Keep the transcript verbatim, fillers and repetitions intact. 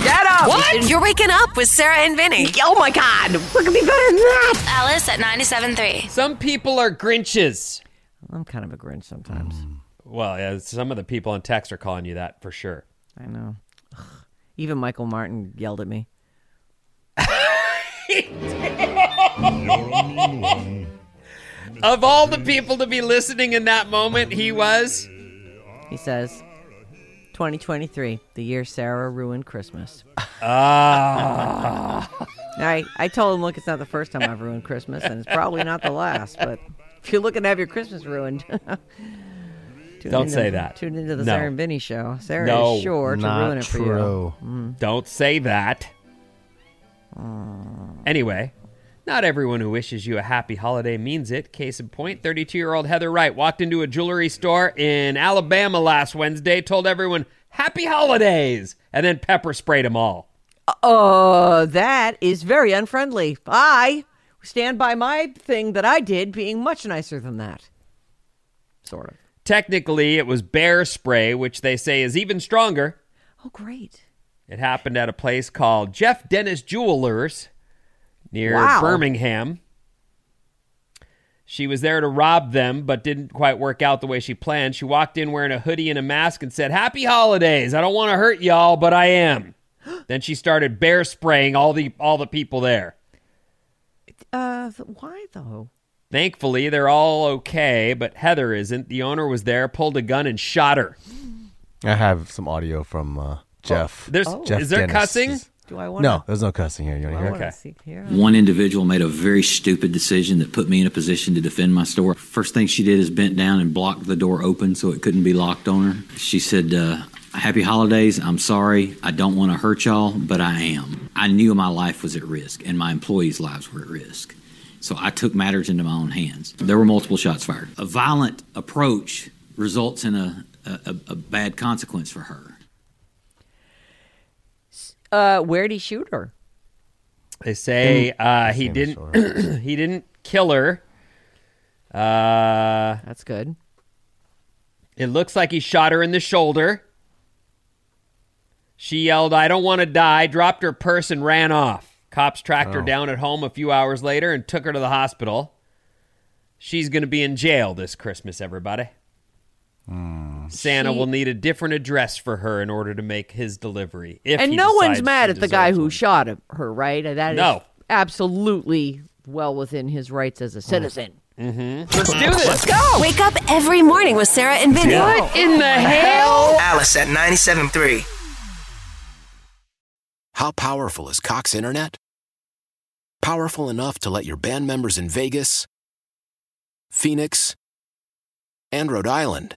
Get up! What? You're waking up with Sarah and Vinny. Oh my God, what could be better than that? Alice at ninety-seven point three. Some people are Grinches. I'm kind of a Grinch sometimes. Mm. Well, yeah, some of the people on text are calling you that for sure. I know. Ugh. Even Michael Martin yelled at me. He did. Of all the people to be listening in that moment, he was? He says, twenty twenty-three, the year Sarah ruined Christmas. Ah. I, I told him, look, it's not the first time I've ruined Christmas, and it's probably not the last, but... If you're looking to have your Christmas ruined, don't say the, that. Tune into the no. Sarah and Vinny show. Sarah no, is sure to ruin it true. for you. Mm. Don't say that. Mm. Anyway, not everyone who wishes you a happy holiday means it. Case in point, thirty-two-year-old Heather Wright walked into a jewelry store in Alabama last Wednesday, told everyone, happy holidays, and then pepper sprayed them all. Oh, uh, that is very unfriendly. Bye. Stand by my thing that I did being much nicer than that. Sort of. Technically, it was bear spray, which they say is even stronger. Oh, great. It happened at a place called Jeff Dennis Jewelers near wow. Birmingham. She was there to rob them, but didn't quite work out the way she planned. She walked in wearing a hoodie and a mask and said, happy holidays. I don't want to hurt y'all, but I am. Then she started bear spraying all the all the people there. Uh, why though? Thankfully, they're all okay, but Heather isn't. The owner was there, pulled a gun, and shot her. I have some audio from uh, Jeff. Oh, there's, oh. Jeff. Is there Dennis. cussing? Do I want? No, there's no cussing here. You want to hear? Okay. Here. One individual made a very stupid decision that put me in a position to defend my store. First thing she did is bent down and blocked the door open so it couldn't be locked on her. She said, uh, happy holidays. I'm sorry. I don't want to hurt y'all, but I am. I knew my life was at risk and my employees' lives were at risk. So I took matters into my own hands. There were multiple shots fired. A violent approach results in a, a, a bad consequence for her. Uh, where'd he shoot her? They say uh, he didn't he didn't kill her. Uh, That's good. It looks like he shot her in the shoulder. She yelled, I don't want to die, dropped her purse, and ran off. Cops tracked oh. her down at home a few hours later and took her to the hospital. She's going to be in jail this Christmas, everybody. Mm. Santa she... will need a different address for her in order to make his delivery. If and he no one's mad at the guy who one. shot her, right? That is no. absolutely well within his rights as a citizen. Mm. Mm-hmm. Let's do this. Let's go. Wake up every morning with Sarah and Vinny. What oh. in the hell? Alice at ninety-seven point three. How powerful is Cox Internet? Powerful enough to let your band members in Vegas, Phoenix, and Rhode Island